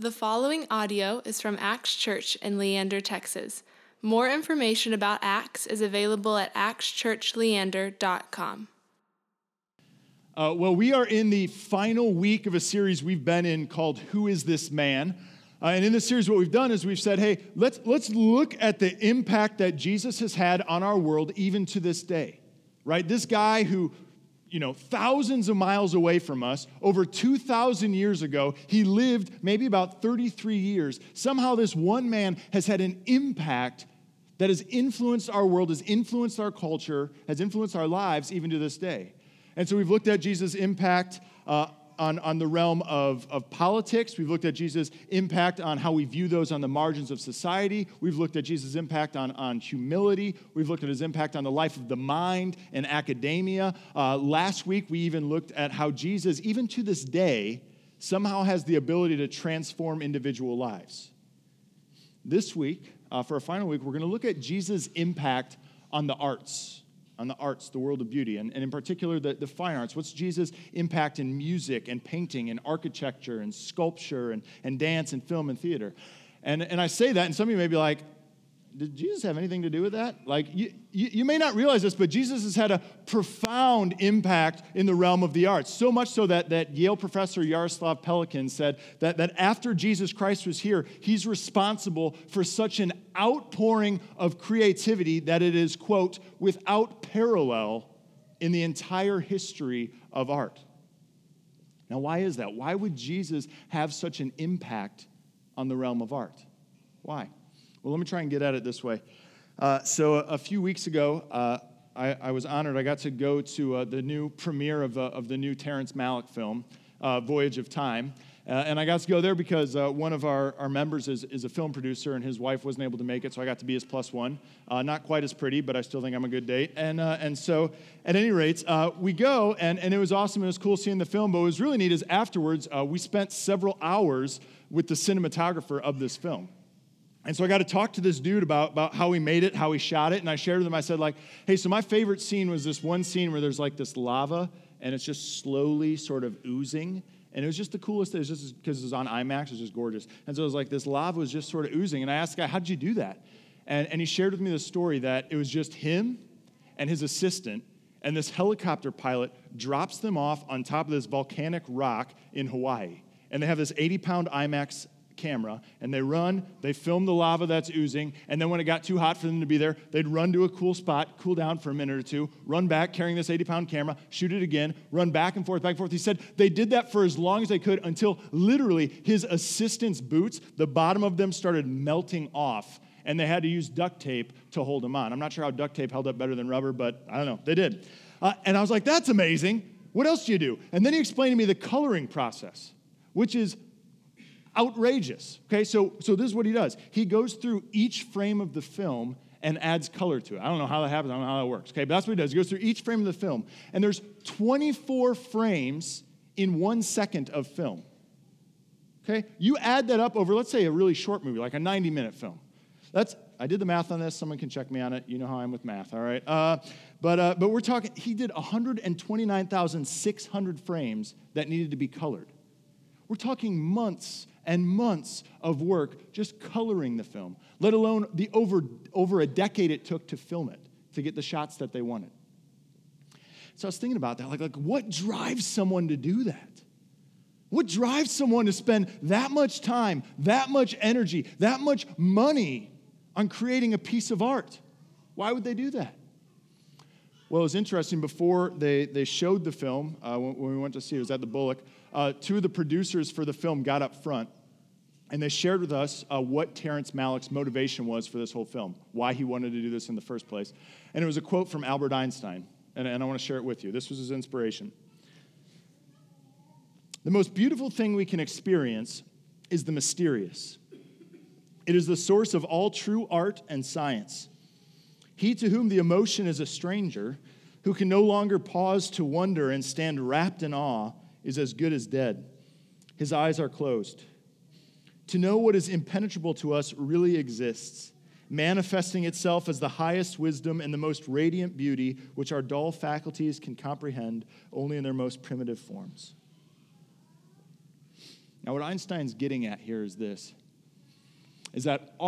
The following audio is from Acts Church in Leander, Texas. More information about Acts is available at axchurchleander.com. Well, we are in the final week of a series we've been in called Who Is This Man? And in this series, what we've done is we've said, hey, let's look at the impact that Jesus has had on our world even to this day, right? This guy who, thousands of miles away from us, over 2,000 years ago, he lived maybe about 33 years. Somehow this one man has had an impact that has influenced our world, has influenced our culture, has influenced our lives even to this day. And so we've looked at Jesus' impact on the realm of politics. We've looked at Jesus' impact on how we view those on the margins of society. We've looked at Jesus' impact on humility. We've looked at his impact on the life of the mind and academia. Last week, we even looked at how Jesus, even to this day, somehow has the ability to transform individual lives. This week, for our final week, we're going to look at Jesus' impact on the arts. The world of beauty, and in particular, the fine arts. What's Jesus' impact in music and painting and architecture and sculpture and dance and film and theater? And I say that, and some of you may be like, did Jesus have anything to do with that? Like, you may not realize this, but Jesus has had a profound impact in the realm of the arts, so much so that Yale professor Yaroslav Pelikan said that after Jesus Christ was here, he's responsible for such an outpouring of creativity that it is, quote, without parallel in the entire history of art. Now, why is that? Why would Jesus have such an impact on the realm of art? Why? Well, let me try and get at it this way. So a few weeks ago, I was honored. I got to go to the new premiere of the new Terrence Malick film, Voyage of Time. And I got to go there because one of our members is a film producer, and his wife wasn't able to make it, so I got to be his plus one. Not quite as pretty, but I still think I'm a good date. And so at any rate, we go, and it was awesome. It was cool seeing the film, but what was really neat is afterwards, we spent several hours with the cinematographer of this film. And so I got to talk to this dude about how he made it, how he shot it, and I shared with him, I said, like, hey, so my favorite scene was this one scene where there's, like, this lava, and it's just slowly sort of oozing, and it was just the coolest thing, just because it was on IMAX, it was just gorgeous. And so it was like, this lava was just sort of oozing, and I asked the guy, how did you do that? And he shared with me the story that it was just him and his assistant, and this helicopter pilot drops them off on top of this volcanic rock in Hawaii, and they have this 80-pound IMAX camera, and they run, they film the lava that's oozing, and then when it got too hot for them to be there, they'd run to a cool spot, cool down for a minute or two, run back carrying this 80-pound camera, shoot it again, run back and forth, back and forth. He said they did that for as long as they could until literally his assistant's boots, the bottom of them started melting off, and they had to use duct tape to hold them on. I'm not sure how duct tape held up better than rubber, but I don't know, they did. And I was like, that's amazing. What else do you do? And then he explained to me the coloring process, which is outrageous. Okay, so this is what he does. He goes through each frame of the film and adds color to it. I don't know how that happens. I don't know how that works. Okay, but that's what he does. He goes through each frame of the film, and there's 24 frames in 1 second of film. Okay, you add that up over, let's say, a really short movie, like a 90-minute film. I did the math on this. Someone can check me on it. You know how I'm with math, all right? But we're talking, he did 129,600 frames that needed to be colored. We're talking months and months of work just coloring the film, let alone the over a decade it took to film it, to get the shots that they wanted. So I was thinking about that, like what drives someone to do that? What drives someone to spend that much time, that much energy, that much money on creating a piece of art? Why would they do that? Well, it was interesting, before they showed the film, when we went to see it, it was at the Bullock, two of the producers for the film got up front, and they shared with us what Terrence Malick's motivation was for this whole film, why he wanted to do this in the first place. And it was a quote from Albert Einstein, and I want to share it with you. This was his inspiration. "The most beautiful thing we can experience is the mysterious. It is the source of all true art and science. He to whom the emotion is a stranger, who can no longer pause to wonder and stand wrapped in awe, is as good as dead. His eyes are closed. To know what is impenetrable to us really exists, manifesting itself as the highest wisdom and the most radiant beauty, which our dull faculties can comprehend only in their most primitive forms." Now, what Einstein's getting at here is this, is that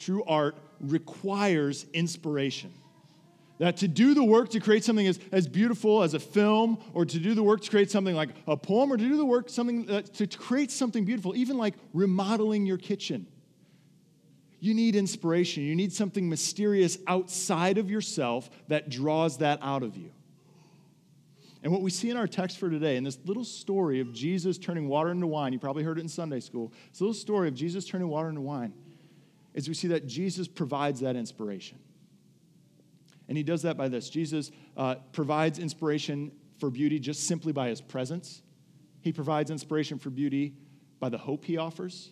true art, requires inspiration. That to do the work to create something as beautiful as a film, or to do the work to create something like a poem, or to do the work to create something beautiful, even like remodeling your kitchen, you need inspiration. You need something mysterious outside of yourself that draws that out of you. And what we see in our text for today, in this little story of Jesus turning water into wine, you probably heard it in Sunday school, this little story of Jesus turning water into wine, is we see that Jesus provides that inspiration. And he does that by this. Jesus provides inspiration for beauty just simply by his presence. He provides inspiration for beauty by the hope he offers.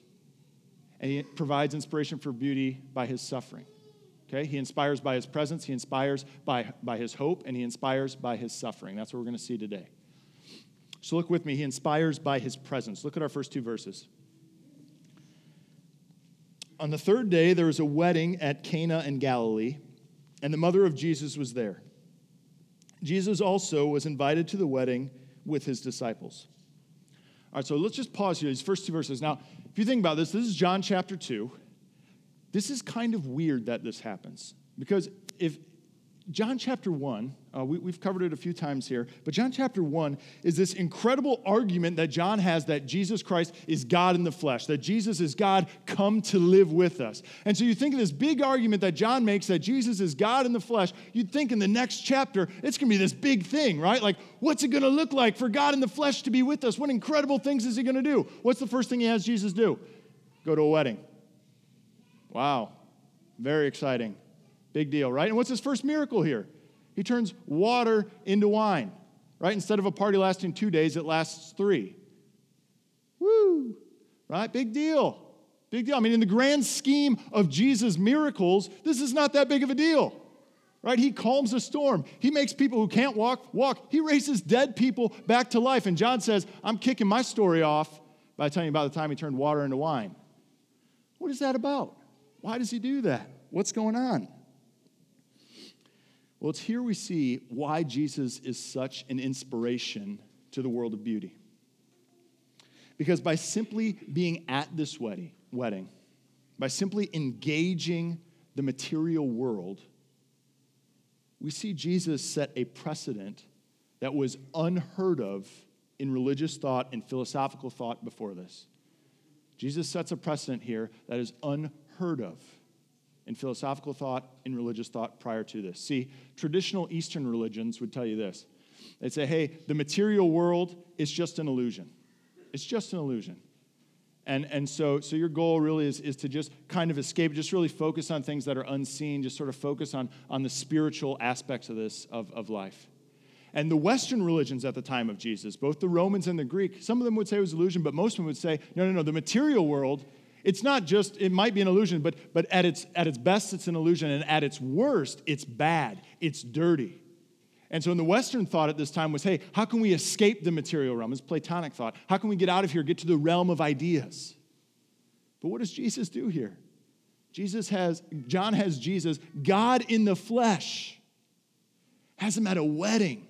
And he provides inspiration for beauty by his suffering. Okay? He inspires by his presence, he inspires by his hope, and he inspires by his suffering. That's what we're going to see today. So look with me. He inspires by his presence. Look at our first two verses. On the third day, there was a wedding at Cana in Galilee, and the mother of Jesus was there. Jesus also was invited to the wedding with his disciples. All right, so let's just pause here, these first two verses. Now, if you think about this, this is John chapter 2. This is kind of weird that this happens, because if John chapter 1, we've covered it a few times here, but John chapter 1 is this incredible argument that John has that Jesus Christ is God in the flesh, that Jesus is God come to live with us. And so you think of this big argument that John makes that Jesus is God in the flesh, you'd think in the next chapter, it's going to be this big thing, right? Like, what's it going to look like for God in the flesh to be with us? What incredible things is he going to do? What's the first thing he has Jesus do? Go to a wedding. Wow, very exciting. Big deal, right? And what's his first miracle here? He turns water into wine, right? Instead of a party lasting 2 days, it lasts 3. Woo, right? Big deal. Big deal. I mean, in the grand scheme of Jesus' miracles, this is not that big of a deal, right? He calms a storm. He makes people who can't walk. He raises dead people back to life. And John says, I'm kicking my story off by telling you about the time he turned water into wine. What is that about? Why does he do that? What's going on? Well, it's here we see why Jesus is such an inspiration to the world of beauty. Because by simply being at this wedding, by simply engaging the material world, we see Jesus set a precedent that was unheard of in religious thought and philosophical thought before this. Jesus sets a precedent here that is unheard of in philosophical thought, in religious thought prior to this. See, traditional Eastern religions would tell you this. They'd say, hey, the material world is just an illusion. It's just an illusion. And so your goal really is to just kind of escape, just really focus on things that are unseen, just sort of focus on the spiritual aspects of this, of life. And the Western religions at the time of Jesus, both the Romans and the Greek, some of them would say it was illusion, but most of them would say, no, the material world, it's not just, it might be an illusion, but at its best, it's an illusion, and at its worst, it's bad, it's dirty. And so in the Western thought at this time was, hey, how can we escape the material realm? It's Platonic thought. How can we get out of here, get to the realm of ideas? But what does Jesus do here? John has Jesus, God in the flesh, has him at a wedding,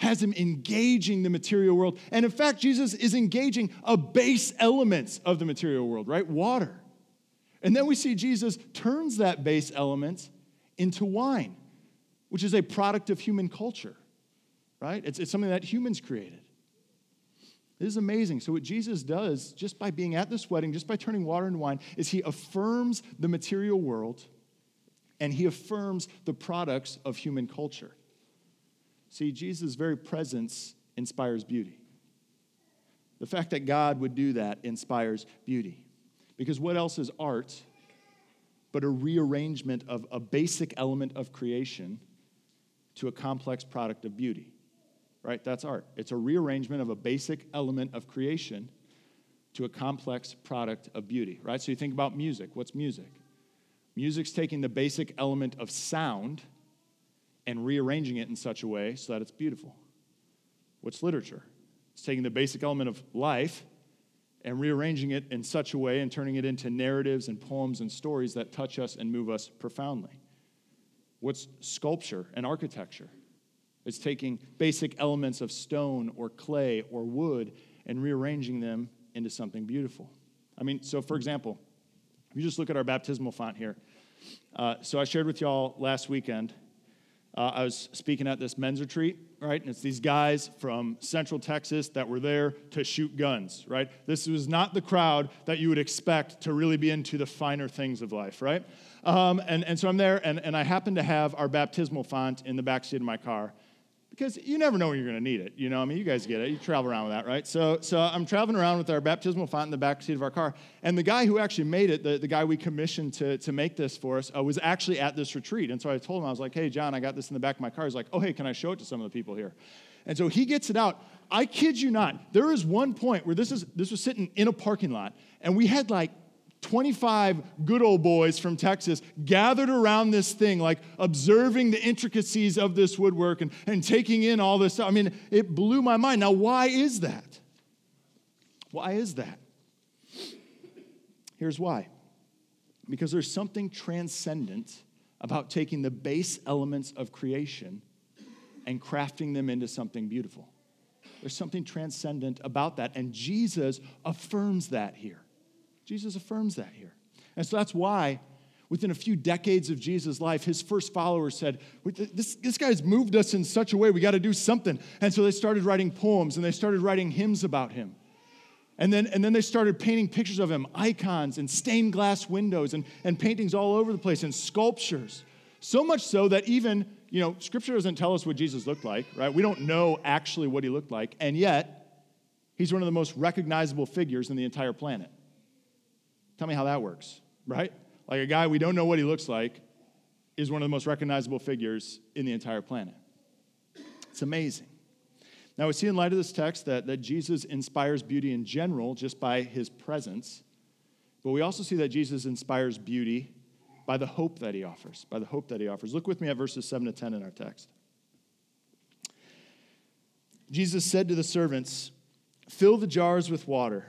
has him engaging the material world. And in fact, Jesus is engaging a base elements of the material world, right? Water. And then we see Jesus turns that base element into wine, which is a product of human culture, right? It's something that humans created. This is amazing. So what Jesus does, just by being at this wedding, just by turning water into wine, is he affirms the material world, and he affirms the products of human culture. See, Jesus' very presence inspires beauty. The fact that God would do that inspires beauty. Because what else is art but a rearrangement of a basic element of creation to a complex product of beauty, right? That's art. It's a rearrangement of a basic element of creation to a complex product of beauty, right? So you think about music. What's music? Music's taking the basic element of sound and rearranging it in such a way so that it's beautiful. What's literature? It's taking the basic element of life and rearranging it in such a way and turning it into narratives and poems and stories that touch us and move us profoundly. What's sculpture and architecture? It's taking basic elements of stone or clay or wood and rearranging them into something beautiful. I mean, so for example, if you just look at our baptismal font here. So I shared with y'all last weekend, I was speaking at this men's retreat, right? And it's these guys from Central Texas that were there to shoot guns, right? This was not the crowd that you would expect to really be into the finer things of life, right? And so I'm there, and I happen to have our baptismal font in the backseat of my car, because you never know when you're going to need it. You know, I mean, you guys get it. You travel around with that, right? So I'm traveling around with our baptismal font in the backseat of our car. And the guy who actually made it, the guy we commissioned to make this for us, was actually at this retreat. And so I told him, I was like, hey, John, I got this in the back of my car. He's like, oh, hey, can I show it to some of the people here? And so he gets it out. I kid you not, there is one point where this was sitting in a parking lot, and we had like 25 good old boys from Texas gathered around this thing, like observing the intricacies of this woodwork and taking in all this stuff. I mean, it blew my mind. Now, why is that? Why is that? Here's why. Because there's something transcendent about taking the base elements of creation and crafting them into something beautiful. There's something transcendent about that, and Jesus affirms that here. Jesus affirms that here. And so that's why within a few decades of Jesus' life, his first followers said, this guy's moved us in such a way, we got to do something. And so they started writing poems, and they started writing hymns about him. And then they started painting pictures of him, icons and stained glass windows and paintings all over the place and sculptures. So much so that even, you know, Scripture doesn't tell us what Jesus looked like, right? We don't know actually what he looked like, and yet he's one of the most recognizable figures in the entire planet. Tell me how that works, right? Like a guy we don't know what he looks like is one of the most recognizable figures in the entire planet. It's amazing. Now, we see in light of this text that Jesus inspires beauty in general just by his presence, but we also see that Jesus inspires beauty by the hope that he offers, by the hope that he offers. Look with me at verses 7 to 10 in our text. Jesus said to the servants, "Fill the jars with water."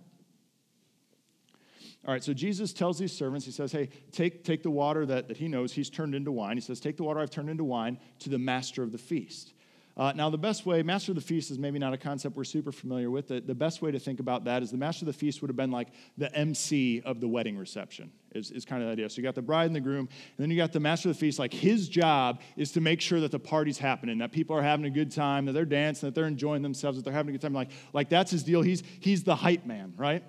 All right, so Jesus tells these servants, he says, hey, take the water that he knows he's turned into wine. He says, take the water I've turned into wine to the master of the feast. Now, the best way, master of the feast is maybe not a concept we're super familiar with. The best way to think about that is the master of the feast would have been like the MC of the wedding reception is kind of the idea. So you got the bride and the groom, and then you got the master of the feast. Like his job is to make sure that the party's happening, that people are having a good time, that they're dancing, that they're enjoying themselves, that they're having a good time. Like that's his deal. He's the hype man, right?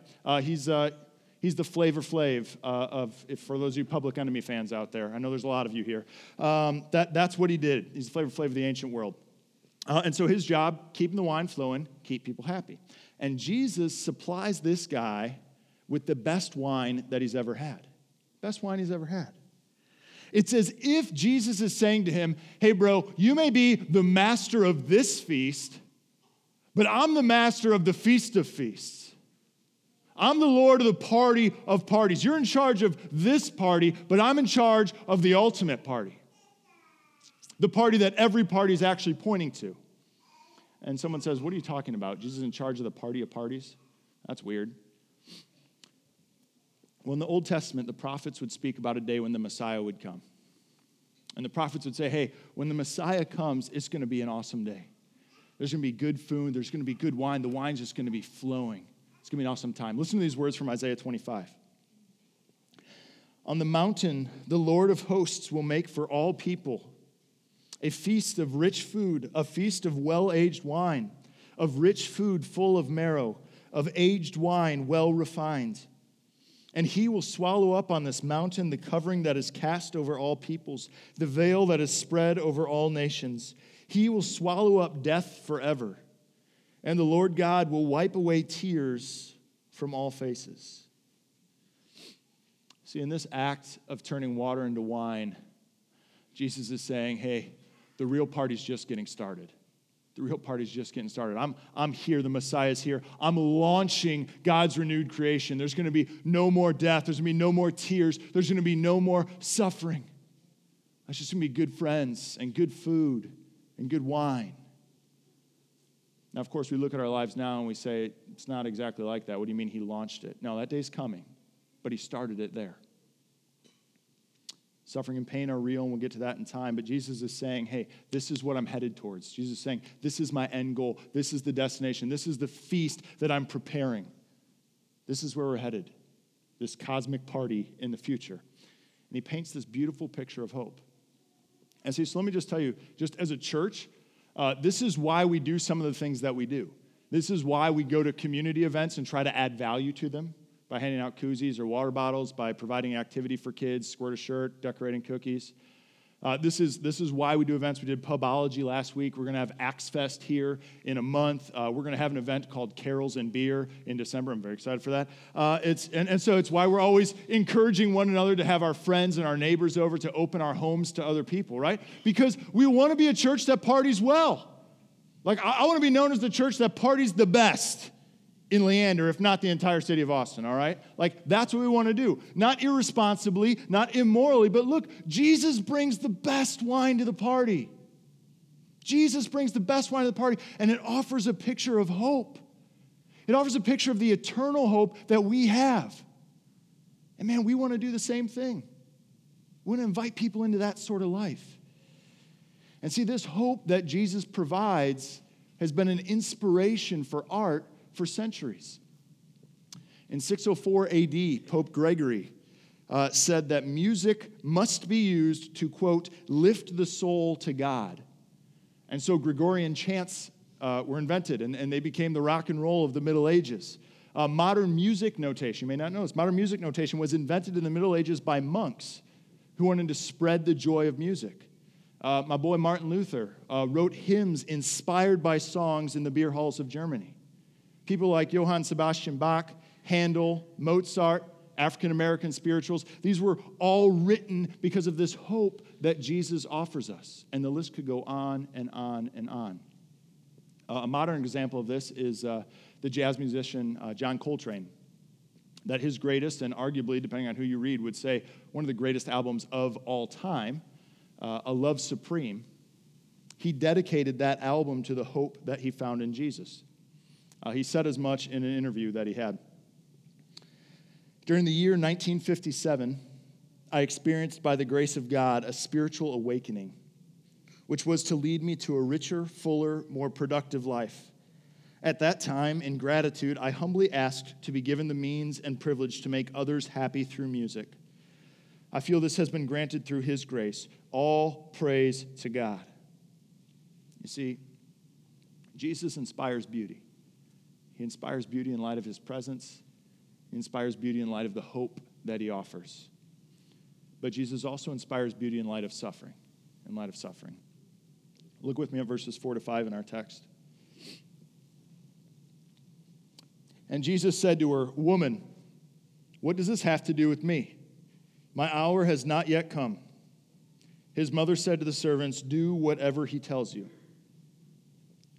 He's the Flavor Flav for those of you Public Enemy fans out there. I know there's a lot of you here. That's what he did. He's the Flavor Flav of the ancient world. And so his job, keeping the wine flowing, keep people happy. And Jesus supplies this guy with the best wine that he's ever had. Best wine he's ever had. It's as if Jesus is saying to him, hey, bro, you may be the master of this feast, but I'm the master of the Feast of Feasts. I'm the Lord of the party of parties. You're in charge of this party, but I'm in charge of the ultimate party. The party that every party is actually pointing to. And someone says, what are you talking about? Jesus is in charge of the party of parties? That's weird. Well, in the Old Testament, the prophets would speak about a day when the Messiah would come. And the prophets would say, hey, when the Messiah comes, it's going to be an awesome day. There's going to be good food. There's going to be good wine. The wine's just going to be flowing. It's going to be an awesome time. Listen to these words from Isaiah 25. On the mountain, the Lord of hosts will make for all people a feast of rich food, a feast of well-aged wine, of rich food full of marrow, of aged wine well refined. And he will swallow up on this mountain the covering that is cast over all peoples, the veil that is spread over all nations. He will swallow up death forever. And the Lord God will wipe away tears from all faces. See, in this act of turning water into wine, Jesus is saying, hey, the real party's just getting started. The real party's just getting started. I'm here. The Messiah's here. I'm launching God's renewed creation. There's going to be no more death. There's going to be no more tears. There's going to be no more suffering. It's just going to be good friends and good food and good wine. Now, of course, we look at our lives now and we say, it's not exactly like that. What do you mean he launched it? No, that day's coming, but he started it there. Suffering and pain are real, and we'll get to that in time. But Jesus is saying, hey, this is what I'm headed towards. Jesus is saying, this is my end goal. This is the destination. This is the feast that I'm preparing. This is where we're headed, this cosmic party in the future. And he paints this beautiful picture of hope. And so let me just tell you, just as a church, this is why we do some of the things that we do. This is why we go to community events and try to add value to them, by handing out koozies or water bottles, by providing activity for kids, squirt a shirt, decorating cookies. This is why we do events. We did Pubology last week. We're going to have Axe Fest here in a month. We're going to have an event called Carols and Beer in December. I'm very excited for that. So it's why we're always encouraging one another to have our friends and our neighbors over, to open our homes to other people, right? Because we want to be a church that parties well. Like, I want to be known as the church that parties the best in Leander, if not the entire city of Austin, all right? Like, that's what we want to do. Not irresponsibly, not immorally, but look, Jesus brings the best wine to the party. Jesus brings the best wine to the party, and it offers a picture of hope. It offers a picture of the eternal hope that we have. And man, we want to do the same thing. We want to invite people into that sort of life. And see, this hope that Jesus provides has been an inspiration for art for centuries. In 604 AD, Pope Gregory said that music must be used to, quote, lift the soul to God. And so Gregorian chants were invented, and they became the rock and roll of the Middle Ages. Modern music notation, you may not know this, modern music notation was invented in the Middle Ages by monks who wanted to spread the joy of music. My boy Martin Luther wrote hymns inspired by songs in the beer halls of Germany. People like Johann Sebastian Bach, Handel, Mozart, African-American spirituals, these were all written because of this hope that Jesus offers us. And the list could go on and on and on. A modern example of this is the jazz musician John Coltrane, that his greatest, and arguably, depending on who you read, would say one of the greatest albums of all time, A Love Supreme, he dedicated that album to the hope that he found in Jesus. He said as much in an interview that he had. During the year 1957, I experienced, by the grace of God, a spiritual awakening, which was to lead me to a richer, fuller, more productive life. At that time, in gratitude, I humbly asked to be given the means and privilege to make others happy through music. I feel this has been granted through His grace. All praise to God. You see, Jesus inspires beauty. He inspires beauty in light of his presence. He inspires beauty in light of the hope that he offers. But Jesus also inspires beauty in light of suffering, Look with me at verses 4-5 in our text. And Jesus said to her, "Woman, what does this have to do with me? My hour has not yet come." His mother said to the servants, "Do whatever he tells you."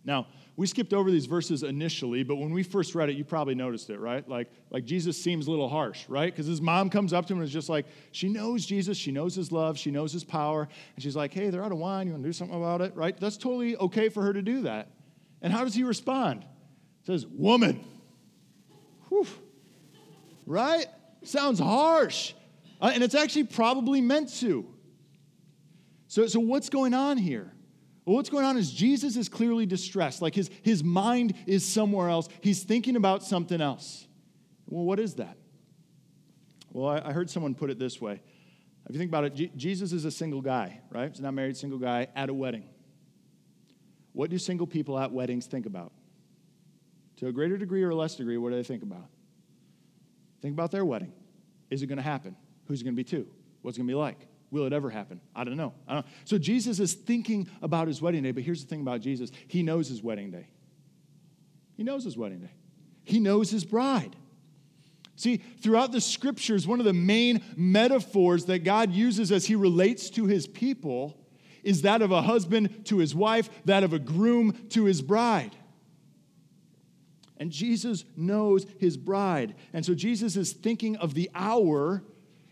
Now, we skipped over these verses initially, but when we first read it, you probably noticed it, right? Like Jesus seems a little harsh, right? Because his mom comes up to him and is just like, she knows Jesus, she knows his love, she knows his power, and she's like, hey, they're out of wine, you want to do something about it, right? That's totally okay for her to do that. And how does he respond? He says, "Woman." Whew. Right? Sounds harsh. And it's actually probably meant to. So what's going on here? Well, what's going on is Jesus is clearly distressed. Like his mind is somewhere else. He's thinking about something else. Well, what is that? Well, I heard someone put it this way. If you think about it, Jesus is a single guy, right? He's not married, single guy at a wedding. What do single people at weddings think about? To a greater degree or a less degree, what do they think about? Think about their wedding. Is it going to happen? Who's it going to be to? What's it going to be like? Will it ever happen? I don't know. So Jesus is thinking about his wedding day, but here's the thing about Jesus. He knows his wedding day. He knows his bride. See, throughout the scriptures, one of the main metaphors that God uses as he relates to his people is that of a husband to his wife, that of a groom to his bride. And Jesus knows his bride. And so Jesus is thinking of the hour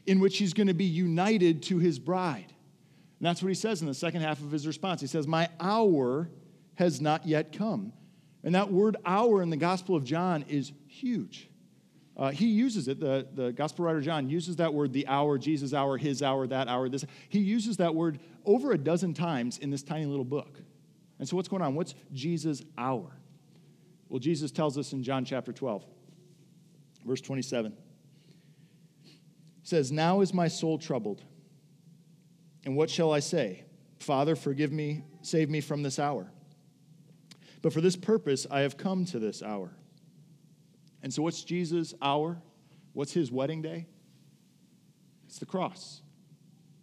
in which he's going to be united to his bride. And that's what he says in the second half of his response. He says, my hour has not yet come. And that word hour in the Gospel of John is huge. He uses it. The Gospel writer John uses that word, the hour, Jesus' hour, his hour, that hour, this. He uses that word over a dozen times in this tiny little book. And so what's going on? What's Jesus' hour? Well, Jesus tells us in John chapter 12, verse 27. He says, now is my soul troubled, and what shall I say? Father, forgive me, save me from this hour. But for this purpose I have come to this hour. And so what's Jesus' hour? What's his wedding day? It's the cross.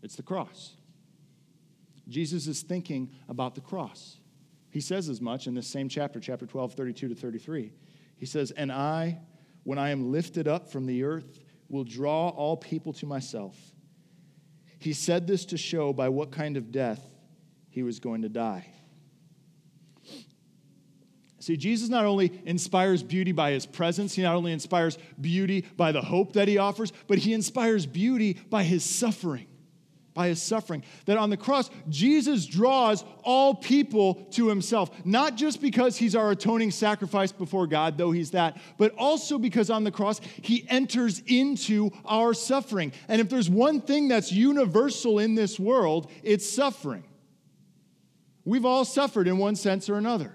It's the cross. Jesus is thinking about the cross. He says as much in this same chapter, chapter 12, 32 to 33. He says, and I, when I am lifted up from the earth, will draw all people to myself. He said this to show by what kind of death he was going to die. See, Jesus not only inspires beauty by his presence, he not only inspires beauty by the hope that he offers, but he inspires beauty by his suffering. By his suffering, that on the cross, Jesus draws all people to himself, not just because he's our atoning sacrifice before God, though he's that, but also because on the cross, he enters into our suffering. And if there's one thing that's universal in this world, it's suffering. We've all suffered in one sense or another.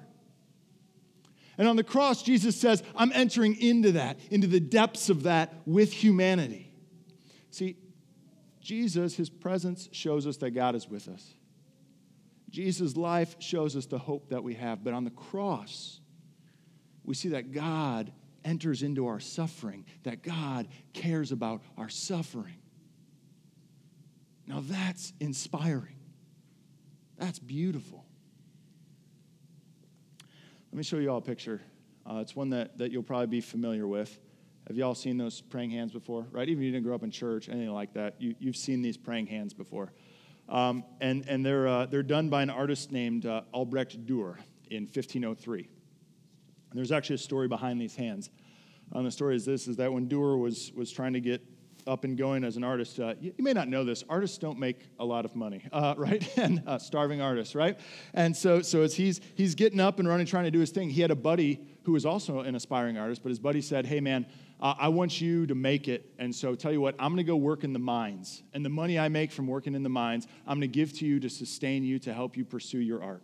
And on the cross, Jesus says, I'm entering into that, into the depths of that with humanity. See, Jesus, his presence shows us that God is with us. Jesus' life shows us the hope that we have. But on the cross, we see that God enters into our suffering, that God cares about our suffering. Now that's inspiring. That's beautiful. Let me show you all a picture. It's one that you'll probably be familiar with. Have you all seen those praying hands before? Right? Even if you didn't grow up in church, anything like that, you've seen these praying hands before. And they're done by an artist named Albrecht Dürer in 1503. And there's actually a story behind these hands. And the story is this, is that when Dürer was trying to get up and going as an artist, you may not know this, artists don't make a lot of money, right? And starving artists, right? And so as he's getting up and running, trying to do his thing, he had a buddy who was also an aspiring artist, but his buddy said, hey, man, I want you to make it, and so tell you what, I'm going to go work in the mines, and the money I make from working in the mines, I'm going to give to you to sustain you, to help you pursue your art.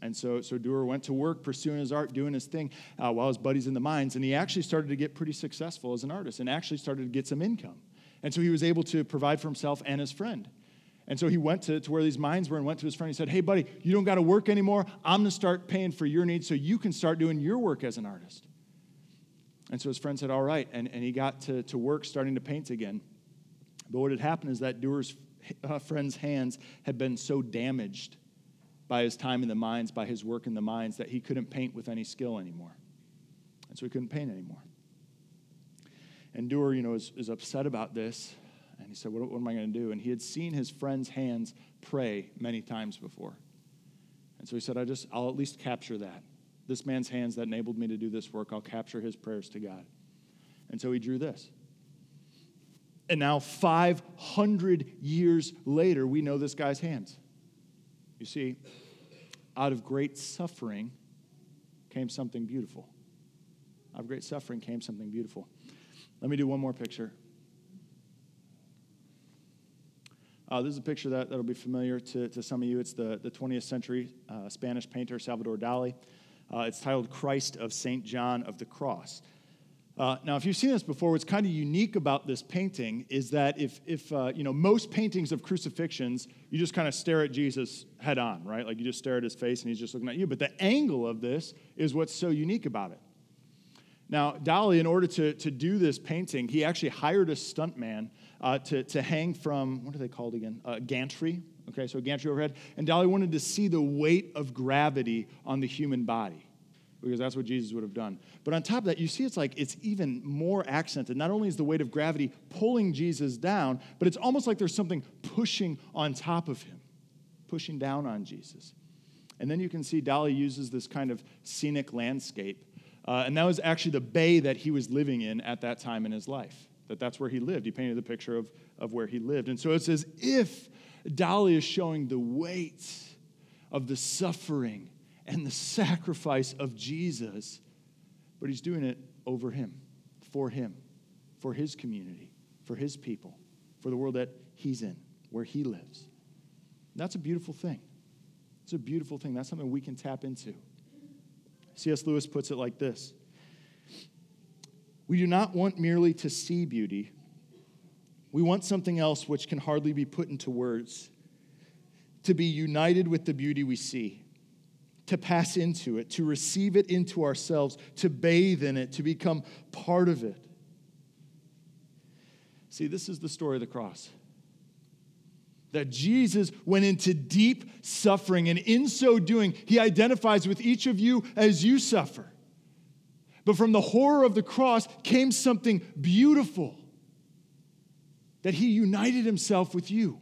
And so Dürer went to work pursuing his art, doing his thing while his buddy's in the mines, and he actually started to get pretty successful as an artist and actually started to get some income. And so he was able to provide for himself and his friend. And so he went to where these mines were and went to his friend. He said, hey, buddy, you don't got to work anymore. I'm going to start paying for your needs so you can start doing your work as an artist. And so his friend said, all right. And he got to work starting to paint again. But what had happened is that Dürer's friend's hands had been so damaged by his time in the mines, by his work in the mines, that he couldn't paint with any skill anymore. And so he couldn't paint anymore. And Dürer, is upset about this. And he said, what am I going to do? And he had seen his friend's hands pray many times before. And so he said, I'll at least capture that. This man's hands that enabled me to do this work, I'll capture his prayers to God. And so he drew this. And now 500 years later, we know this guy's hands. You see, out of great suffering came something beautiful. Out of great suffering came something beautiful. Let me do one more picture. This is a picture that'll be familiar to some of you. It's the 20th century Spanish painter Salvador Dali. It's titled Christ of St. John of the Cross. Now, if you've seen this before, what's kind of unique about this painting is that if most paintings of crucifixions, you just kind of stare at Jesus head on, right? Like you just stare at his face and he's just looking at you. But the angle of this is what's so unique about it. Now, Dali, in order to do this painting, he actually hired a stuntman to hang from, what are they called again? Gantry. Okay, so gantry overhead. And Dali wanted to see the weight of gravity on the human body because that's what Jesus would have done. But on top of that, you see it's even more accented. Not only is the weight of gravity pulling Jesus down, but it's almost like there's something pushing on top of him. pushing down on Jesus. And then you can see Dali uses this kind of scenic landscape. And that was actually the bay that he was living in at that time in his life. That's where he lived. He painted the picture of where he lived. And so it's as if Dali is showing the weight of the suffering and the sacrifice of Jesus, but he's doing it over him, for his community, for his people, for the world that he's in, where he lives. And that's a beautiful thing. It's a beautiful thing. That's something we can tap into. C.S. Lewis puts it like this. We do not want merely to see beauty. We want something else which can hardly be put into words. To be united with the beauty we see, to pass into it, to receive it into ourselves, to bathe in it, to become part of it. See, this is the story of the cross. That Jesus went into deep suffering, and in so doing, he identifies with each of you as you suffer. But from the horror of the cross came something beautiful, that he united himself with you.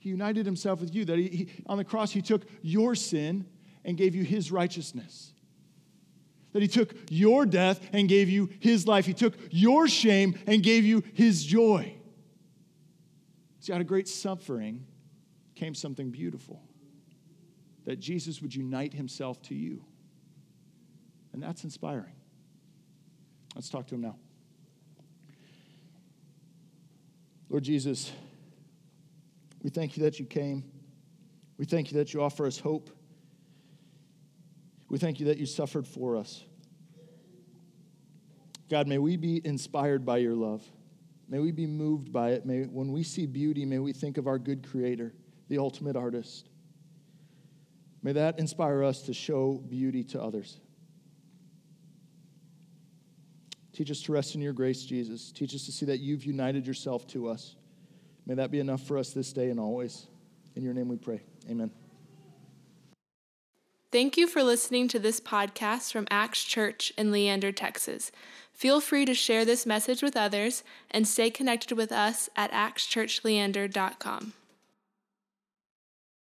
He united himself with you, that he, on the cross he took your sin and gave you his righteousness. That he took your death and gave you his life. He took your shame and gave you his joy. See, out of great suffering came something beautiful, that Jesus would unite himself to you. And that's inspiring. Let's talk to him now. Lord Jesus, we thank you that you came. We thank you that you offer us hope. We thank you that you suffered for us. God, may we be inspired by your love. May we be moved by it. May, when we see beauty, may we think of our good creator, the ultimate artist. May that inspire us to show beauty to others. Teach us to rest in your grace, Jesus. Teach us to see that you've united yourself to us. May that be enough for us this day and always. In your name we pray. Amen. Thank you for listening to this podcast from Acts Church in Leander, Texas. Feel free to share this message with others and stay connected with us at ActsChurchLeander.com.